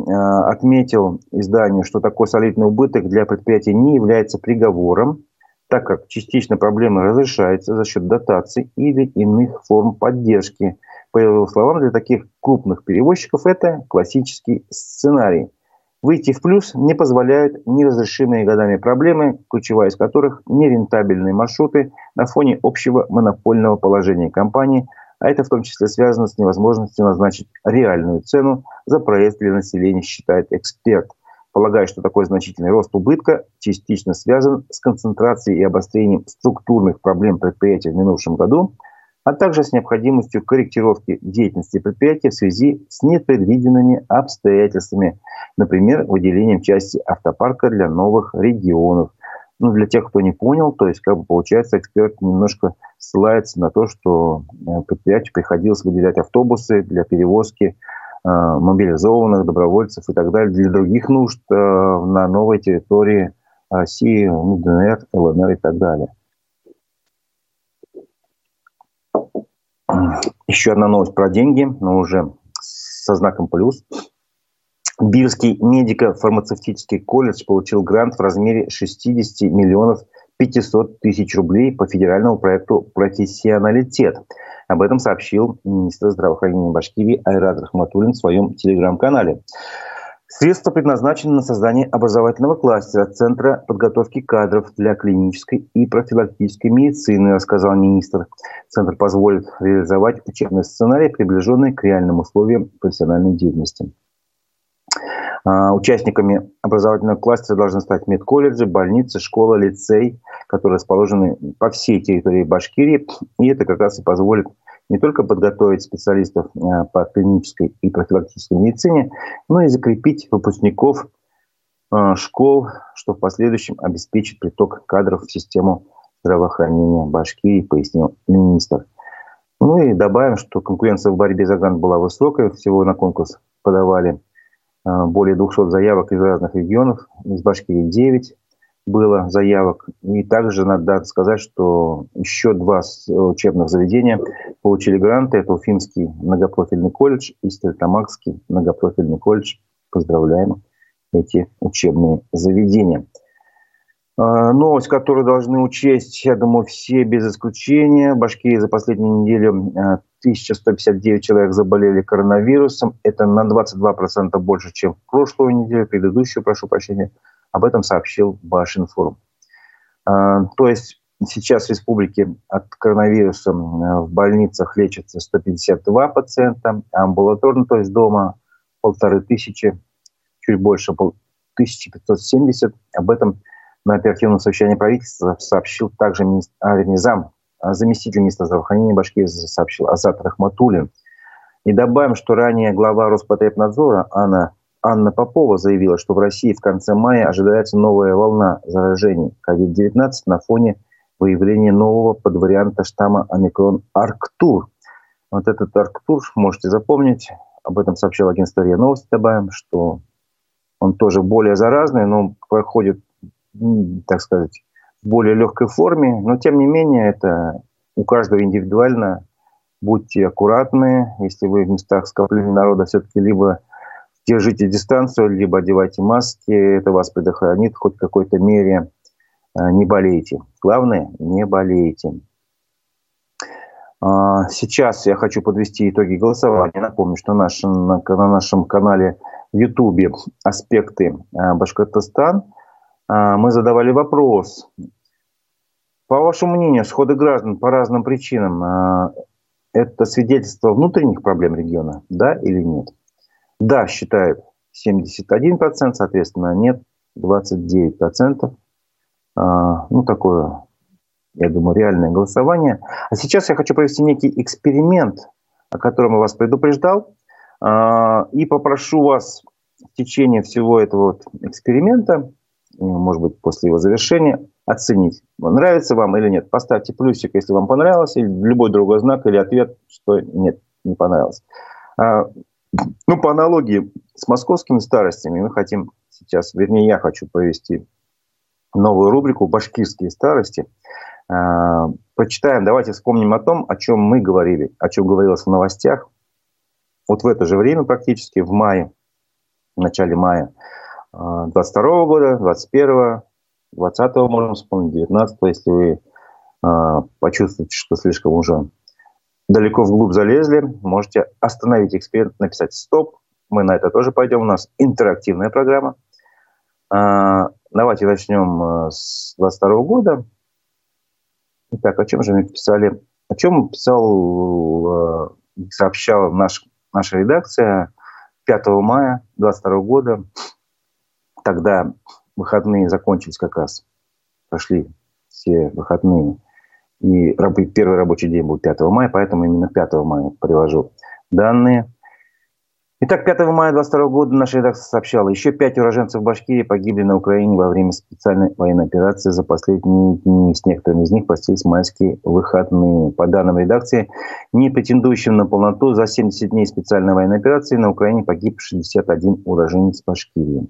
отметил изданию, что такой солидный убыток для предприятия не является приговором, так как частично проблема разрешается за счет дотаций или иных форм поддержки. По его словам, для таких крупных перевозчиков это классический сценарий. Выйти в плюс не позволяют неразрешимые годами проблемы, ключевая из которых нерентабельные маршруты на фоне общего монопольного положения компании, а это в том числе связано с невозможностью назначить реальную цену за проезд для населения, считает эксперт. Полагаю, что такой значительный рост убытка частично связан с концентрацией и обострением структурных проблем предприятия в минувшем году, а также с необходимостью корректировки деятельности предприятия в связи с непредвиденными обстоятельствами, например, выделением части автопарка для новых регионов. Ну, для тех, кто не понял, то есть, как бы получается, эксперт немножко ссылается на то, что предприятию приходилось выделять автобусы для перевозки мобилизованных, добровольцев и так далее, для других нужд э, на новой территории России, дэ эн эр, эл эн эр и так далее. Еще одна новость про деньги, но уже со знаком плюс. Бирский медико-фармацевтический колледж получил грант в размере шестьдесят миллионов пятьсот тысяч рублей по федеральному проекту «Профессионалитет». Об этом сообщил министр здравоохранения Башкирии Айрат Рахматуллин в своем телеграм-канале. Средства предназначены на создание образовательного кластера Центра подготовки кадров для клинической и профилактической медицины, рассказал министр. Центр позволит реализовать учебные сценарии, приближенные к реальным условиям профессиональной деятельности. Участниками образовательного кластера должны стать медколледжи, больницы, школа, лицей, которые расположены по всей территории Башкирии. И это как раз и позволит не только подготовить специалистов по клинической и профилактической медицине, но и закрепить выпускников школ, что в последующем обеспечит приток кадров в систему здравоохранения Башкирии, пояснил министр. Ну и добавим, что конкуренция в борьбе за грант была высокой. Всего на конкурс подавали более двухсот заявок из разных регионов. Из Башкирии девять было заявок. И также надо сказать, что еще два учебных заведения получили гранты. Это Уфимский многопрофильный колледж и Стерлибашевский многопрофильный колледж. Поздравляем эти учебные заведения. Новость, которую должны учесть, я думаю, все без исключения. В Башкирии за последнюю неделю тысяча сто пятьдесят девять человек заболели коронавирусом. Это на двадцать два процента больше, чем в прошлую неделю, предыдущую, прошу прощения. Об этом сообщил Башинформ. То есть сейчас в республике от коронавируса в больницах лечатся сто пятьдесят два пациента, а амбулаторно, то есть дома, полторы тысячи, чуть больше, тысяча пятьсот семьдесят. Об этом на оперативном совещании правительства сообщил также министр, а, вернее, зам, заместитель министра здравоохранения Башкирии сообщил Азат Рахматуллин. И добавим, что ранее глава Роспотребнадзора Анна, Анна Попова заявила, что в России в конце мая ожидается новая волна заражений ковид девятнадцать на фоне выявления нового подварианта штамма омикрон Арктур. Вот этот Арктур можете запомнить. Об этом сообщил агентство РИА Новости. Добавим, что он тоже более заразный, но проходит, так сказать, в более легкой форме, но тем не менее это у каждого индивидуально. Будьте аккуратны, если вы в местах скопления народа, все-таки либо держите дистанцию, либо одевайте маски, это вас предохранит, хоть в какой-то мере не болейте. Главное, не болейте. Сейчас я хочу подвести итоги голосования. Напомню, что на нашем, на нашем канале в Ютубе «Аспекты Башкортостан» мы задавали вопрос. По вашему мнению, сходы граждан по разным причинам – это свидетельство внутренних проблем региона, да или нет? Да, считают семьдесят один процент, соответственно, нет двадцать девять процентов. Ну, такое, я думаю, реальное голосование. А сейчас я хочу провести некий эксперимент, о котором я вас предупреждал, и попрошу вас в течение всего этого вот эксперимента, может быть, после его завершения, оценить, нравится вам или нет. Поставьте плюсик, если вам понравилось, или любой другой знак, или ответ, что нет, не понравилось. Ну, по аналогии с московскими старостями, мы хотим сейчас, вернее, я хочу провести новую рубрику «Башкирские старости». Прочитаем, давайте вспомним о том, о чем мы говорили, о чем говорилось в новостях. Вот в это же время практически, в мае, в начале мая, двадцать второго года, двадцать первого, двадцатого, можем вспомнить, девятнадцатого, если вы э, почувствуете, что слишком уже далеко вглубь залезли, можете остановить эксперимент, написать «Стоп», мы на это тоже пойдем, у нас интерактивная программа. Э, давайте начнем с двадцать второго года. Итак, о чем же мы писали? О чем писал, э, сообщала наш, наша редакция пятого мая двадцать второго года. Тогда выходные закончились как раз, прошли все выходные, и первый рабочий день был пятого мая, поэтому именно пятого мая привожу данные. Итак, пятого мая две тысячи двадцать второго года наша редакция сообщала, еще пять уроженцев Башкирии погибли на Украине во время специальной военной операции за последние дни. С некоторыми из них постились майские выходные. По данным редакции, не претендующим на полноту, за семьдесят дней специальной военной операции на Украине погиб шестьдесят один уроженец Башкирии.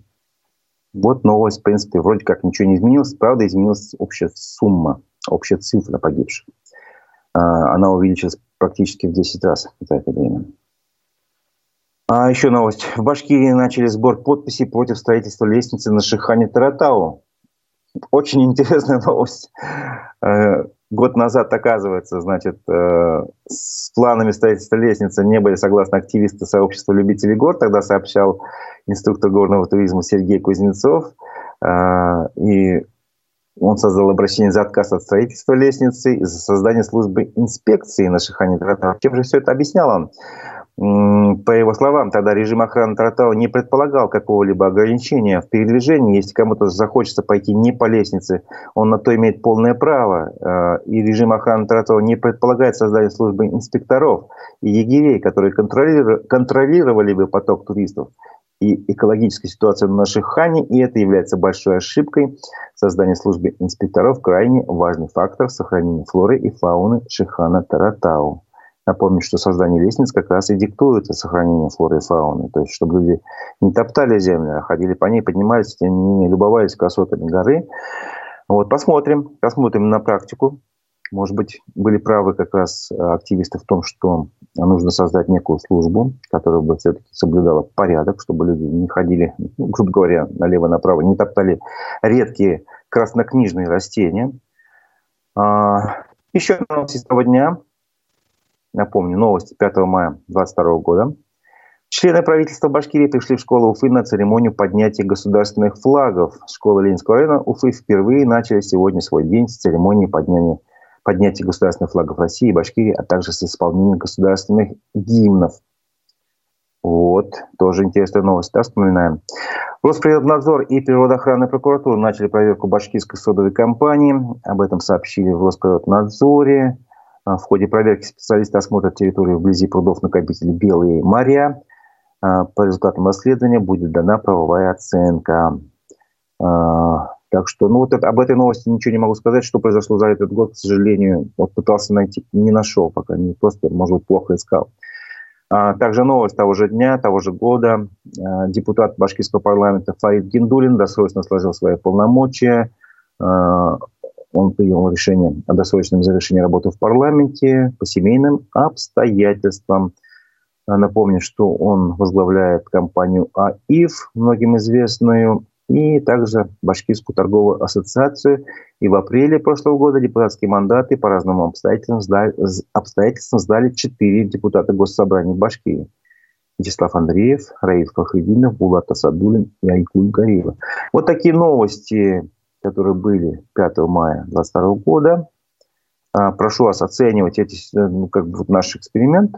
Вот новость, в принципе, вроде как ничего не изменилось, правда, изменилась общая сумма, общая цифра погибших. Она увеличилась практически в десять раз за это время. А еще новость. В Башкирии начали сбор подписей против строительства лестницы на Шихане Торатау. Очень интересная новость. Год назад, оказывается, значит, с планами строительства лестницы не были согласны активисты сообщества любителей гор. Тогда сообщал инструктор горного туризма Сергей Кузнецов. И он создал обращение за отказ от строительства лестницы и за создание службы инспекции на Шихане Торатау. Чем же все это объяснял он? По его словам, тогда режим охраны Торатау не предполагал какого-либо ограничения в передвижении. Если кому-то захочется пойти не по лестнице, он на то имеет полное право. И режим охраны Торатау не предполагает создание службы инспекторов и егерей, которые контролировали бы поток туристов и экологическую ситуацию на Шихане. И это является большой ошибкой. Создание службы инспекторов – крайне важный фактор сохранения флоры и фауны Шихана Торатау. Напомню, что создание лестниц как раз и диктуется сохранение флоры и фауны. То есть, чтобы люди не топтали землю, а ходили по ней, поднимались, тем не менее, любовались красотами горы. Вот, посмотрим, посмотрим на практику. Может быть, были правы как раз активисты в том, что нужно создать некую службу, которая бы все-таки соблюдала порядок, чтобы люди не ходили, ну, грубо говоря, налево-направо, не топтали редкие краснокнижные растения. А, еще новости с того дня. Напомню, новости пятого мая две тысячи двадцать второго года. Члены правительства Башкирии пришли в школу Уфы на церемонию поднятия государственных флагов. Школы Ленинского района Уфы впервые начали сегодня свой день с церемонии поднятия, поднятия государственных флагов России и Башкирии, а также с исполнением государственных гимнов. Вот, тоже интересная новость, да, вспоминаем. Росприроднадзор и природоохранная прокуратура начали проверку башкирской содовой компании. Об этом сообщили в Росприроднадзоре. В ходе проверки специалисты осмотрят территорию вблизи прудов накопителей «Белые моря». По результатам расследования будет дана правовая оценка. Так что, ну вот это, об этой новости ничего не могу сказать, что произошло за этот год, к сожалению. Вот пытался найти, не нашел пока, не просто, может быть, плохо искал. Также новость того же дня, того же года. Депутат башкирского парламента Флорид Гиндуллин досрочно сложил свои полномочия. Он принял решение о досрочном завершении работы в парламенте по семейным обстоятельствам. Напомню, что он возглавляет компанию АИФ, многим известную, и также Башкирскую торговую ассоциацию. И в апреле прошлого года депутатские мандаты по разным обстоятельствам сдали, обстоятельствам сдали четыре депутата Госсобрания Башкирии. Вячеслав Андреев, Раиф Фахридинов, Булат Асадуллин и Айгуль Гариева. Вот такие новости, которые были пятого мая две тысячи двадцать второго года. Прошу вас оценивать эти, ну, как бы вот наш эксперимент.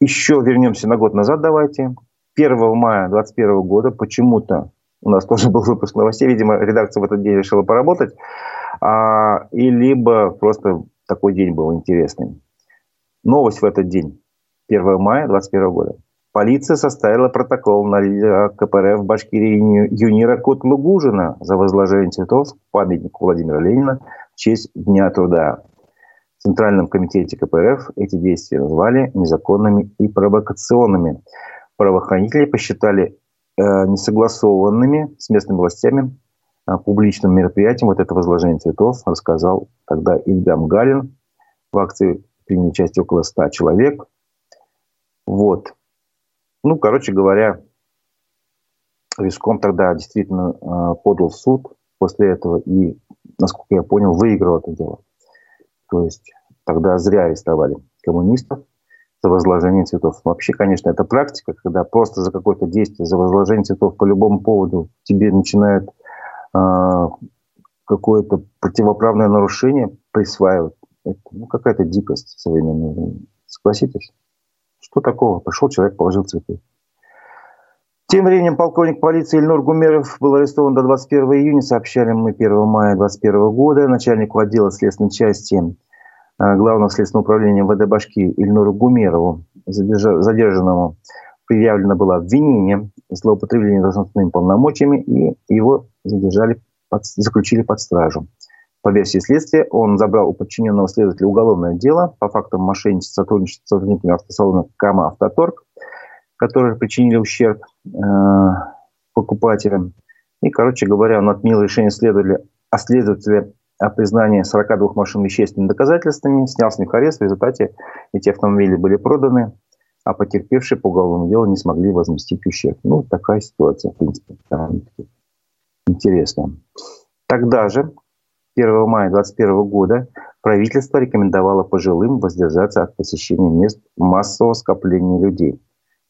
Еще вернемся на год назад, давайте. первого мая две тысячи двадцать первого года почему-то у нас тоже был выпуск новостей. Видимо, редакция в этот день решила поработать. И либо просто такой день был интересный. Новость в этот день, первого мая две тысячи двадцать первого года. Полиция составила протокол на лидера КПРФ в Башкирии Юнира Кутлугужина за возложение цветов к памятнику Владимира Ленина в честь Дня труда. В Центральном комитете КПРФ эти действия назвали незаконными и провокационными. Правоохранители посчитали э, несогласованными с местными властями э, публичным мероприятием вот это возложение цветов, рассказал тогда Ильгам Галин. В акции приняли участие около ста человек. Вот. Ну, короче говоря, Виском тогда действительно э, подал в суд после этого и, насколько я понял, выиграл это дело. То есть тогда зря арестовали коммунистов за возложение цветов. Вообще, конечно, это практика, когда просто за какое-то действие, за возложение цветов по любому поводу тебе начинают э, какое-то противоправное нарушение присваивать. Это, ну, какая-то дикость современная. Согласитесь? Что такого? Пришел человек, положил цветы. Тем временем полковник полиции Ильнур Гумеров был арестован до двадцать первого июня, сообщали мы первого мая две тысячи двадцать первого года. Начальнику отдела следственной части Главного следственного управления МВД Башкирии Ильнуру Гумерову, задержанному, предъявлено было обвинение в злоупотреблении должностными полномочиями, и его задержали, под, заключили под стражу. По версии следствия, он забрал у подчиненного следователя уголовное дело по фактам мошенничества сотрудничества с сотрудниками автосалона КАМА «Автоторг», которые причинили ущерб э, покупателям. И, короче говоря, он отменил решение следователя о следователе о признании сорока двух машин вещественными доказательствами, снял с них арест, в результате эти автомобили были проданы. а потерпевшие по уголовному делу не смогли возместить ущерб. Ну, такая ситуация, в принципе, довольно-таки интересная. Тогда же, первого мая две тысячи двадцать первого года, правительство рекомендовало пожилым воздержаться от посещения мест массового скопления людей.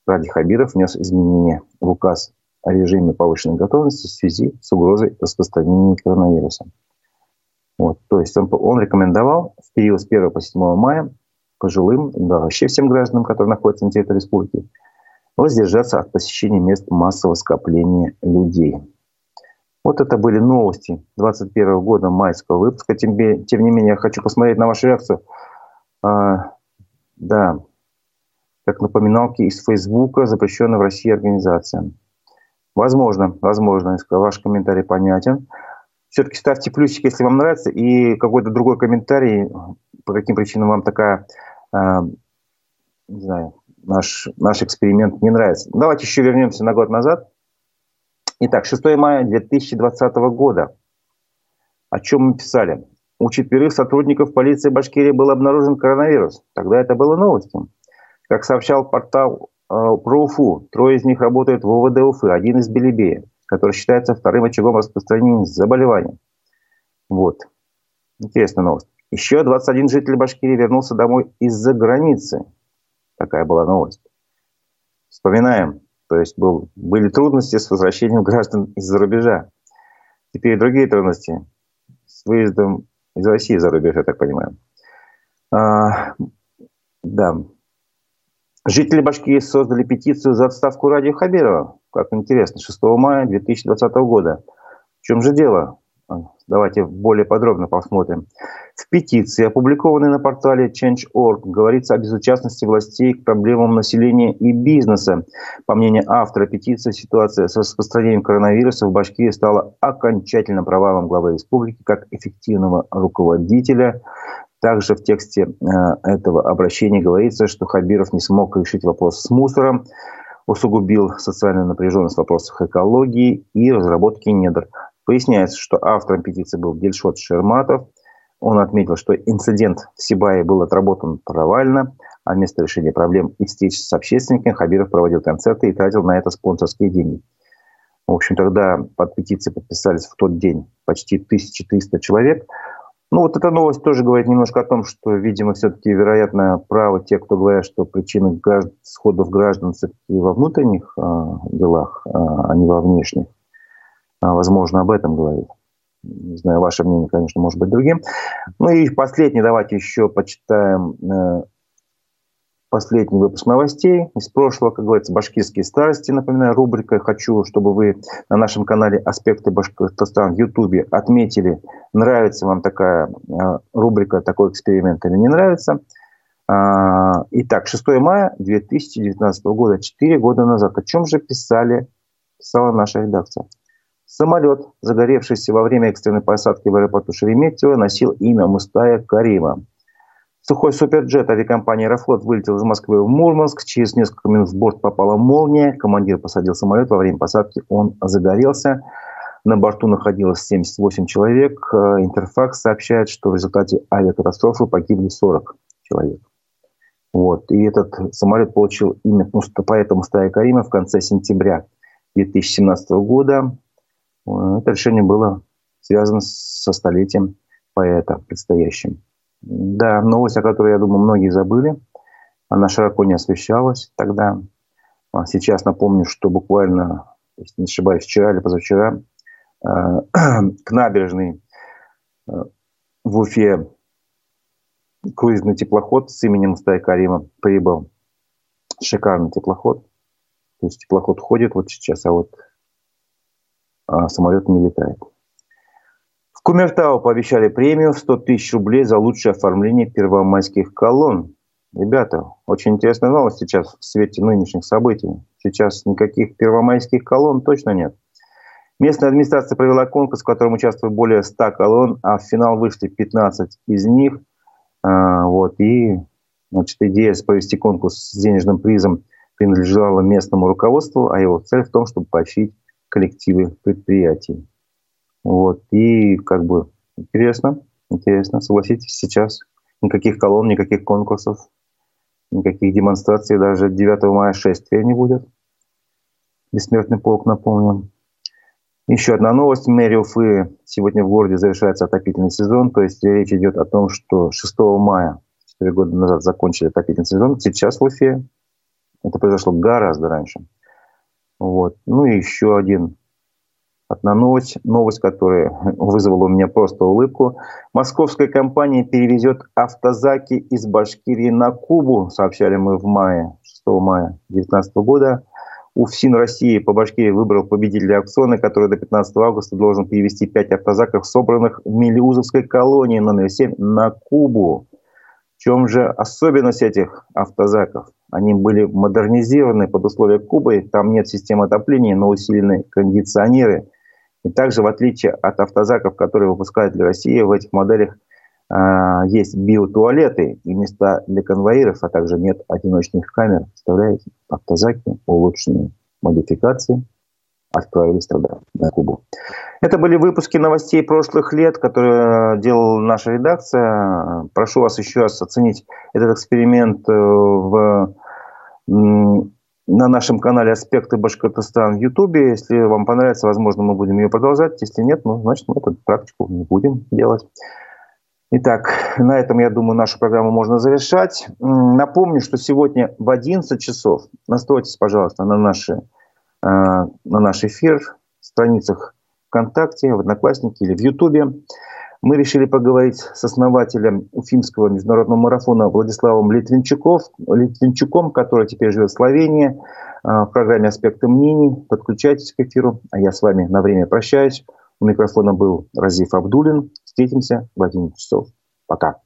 Ради Хабиров внес изменения в указ о режиме повышенной готовности в связи с угрозой распространения коронавируса. Вот, то есть он, он рекомендовал в период с первого по седьмое мая пожилым, да, вообще всем гражданам, которые находятся на территории республики, воздержаться от посещения мест массового скопления людей. Вот это были новости двадцать первого года майского выпуска. Тем, тем не менее, я хочу посмотреть на вашу реакцию. А, да, как напоминалки из Фейсбука, запрещенная в России организация. Возможно, возможно, если ваш комментарий понятен. Все-таки ставьте плюсик, если вам нравится, и какой-то другой комментарий, по каким причинам вам такая, э, не знаю, наш, наш эксперимент не нравится. Давайте еще вернемся на год назад. Итак, шестого мая две тысячи двадцатого года. О чем мы писали? У четверых сотрудников полиции Башкирии был обнаружен коронавирус. Тогда это было новостью. Как сообщал портал э, про Уфу, трое из них работают в ОВД Уфы, один из Белебея, который считается вторым очагом распространения заболевания. Вот. Интересная новость. Еще двадцать один житель Башкирии вернулся домой из-за границы. Такая была новость. Вспоминаем. То есть был, были трудности с возвращением граждан из-за рубежа. Теперь другие трудности с выездом из России за рубеж, я так понимаю. А, да. Жители Башкирии создали петицию за отставку Ради Хабирова. Как интересно, шестого мая две тысячи двадцатого года. В чем же дело? Давайте более подробно посмотрим. В петиции, опубликованной на портале чейндж точка орг, говорится о безучастности властей к проблемам населения и бизнеса. По мнению автора петиции, ситуация с распространением коронавируса в Башкирии стала окончательным провалом главы республики как эффективного руководителя. Также в тексте этого обращения говорится, что Хабиров не смог решить вопрос с мусором, усугубил социальную напряженность в вопросах экологии и разработки недр. Поясняется, что автором петиции был Дильшот Шерматов. Он отметил, что инцидент в Сибае был отработан провально, а вместо решения проблем и встреч с общественниками Хабиров проводил концерты и тратил на это спонсорские деньги. В общем, тогда под петицией подписались в тот день почти тысяча триста человек. Ну вот эта новость тоже говорит немножко о том, что, видимо, все-таки, вероятно, правы те, кто говорят, что причины сходов граждан все-таки во внутренних э, делах, э, а не во внешних. А, возможно, об этом говорит. Не знаю, ваше мнение, конечно, может быть другим. Ну и последний, давайте еще почитаем э, последний выпуск новостей. Из прошлого, как говорится, башкирские старости, напоминаю, рубрика. Хочу, чтобы вы на нашем канале «Аспекты Башкортостана» в Ютубе отметили, нравится вам такая э, рубрика, такой эксперимент или не нравится. А, итак, шестого мая две тысячи девятнадцатого года, четыре года назад. О чем же писали, писала наша редакция? Самолет, загоревшийся во время экстренной посадки в аэропорту Шереметьево, носил имя Мустая Карима. Сухой суперджет авиакомпании «Аэрофлот» вылетел из Москвы в Мурманск. Через несколько минут в борт попала молния. Командир посадил самолет. Во время посадки он загорелся. На борту находилось семьдесят восемь человек. Интерфакс сообщает, что в результате авиакатастрофы погибли сорок человек. Вот. И этот самолет получил имя поэта Мустая Карима в конце сентября две тысячи семнадцатого года. Это решение было связано со столетием поэта предстоящим. Да, новость, о которой, я думаю, многие забыли. Она широко не освещалась тогда. Сейчас напомню, что буквально, если не ошибаюсь, вчера или позавчера к набережной в Уфе круизный теплоход с именем Мустая Карима прибыл. Шикарный теплоход. То есть теплоход ходит вот сейчас, а вот а самолет не летает. В Кумертау пообещали премию в сто тысяч рублей за лучшее оформление первомайских колонн. Ребята, очень интересная новость сейчас в свете нынешних событий. Сейчас никаких первомайских колонн точно нет. Местная администрация провела конкурс, в котором участвовали более ста колонн, а в финал вышли пятнадцать из них. Вот, и, значит, идея провести конкурс с денежным призом принадлежала местному руководству, а его цель в том, чтобы поощрить коллективы предприятий. Вот. И как бы интересно, интересно, согласитесь, сейчас никаких колонн, никаких конкурсов. никаких демонстраций, даже девятого мая шествия не будет. Бессмертный полк, напомню. Еще одна новость. Мэрия Уфы. Сегодня в городе завершается отопительный сезон. То есть речь идет о том, что шестого мая, четыре года назад, закончили отопительный сезон. Сейчас в Уфе. Это произошло гораздо раньше. Вот. Ну и еще один, одна новость, новость, которая вызвала у меня просто улыбку. Московская компания перевезет автозаки из Башкирии на Кубу, сообщали мы в мае, шестого мая две тысячи девятнадцатого года. УФСИН России по Башкирии выбрал победителя аукциона, который до пятнадцатого августа должен перевезти пять автозаков, собранных в Мелеузовской колонии номер семь, на Кубу. В чем же особенность этих автозаков? Они были модернизированы под условия Кубы, там нет системы отопления, но усилены кондиционеры. И также, в отличие от автозаков, которые выпускают для России, в этих моделях э, есть биотуалеты и места для конвоиров, а также нет одиночных камер. Представляете, автозаки, улучшенные модификации, отправились тогда на Кубу. Это были выпуски новостей прошлых лет, которые делала наша редакция. Прошу вас еще раз оценить этот эксперимент в, на нашем канале «Аспекты Башкортостана» в Ютубе. Если вам понравится, возможно, мы будем ее продолжать. Если нет, ну, значит, мы эту практику не будем делать. Итак, на этом, я думаю, нашу программу можно завершать. Напомню, что сегодня в одиннадцать часов, настройтесь, пожалуйста, на наши на наш эфир, в страницах ВКонтакте, в Однокласснике или в Ютубе. Мы решили поговорить с основателем уфимского международного марафона Владиславом Литвинчуком, Литвинчуком, который теперь живет в Словении, в программе «Аспекты мнений». Подключайтесь к эфиру, а я с вами на время прощаюсь. У микрофона был Разиф Абдуллин. Встретимся в одиннадцать часов. Пока.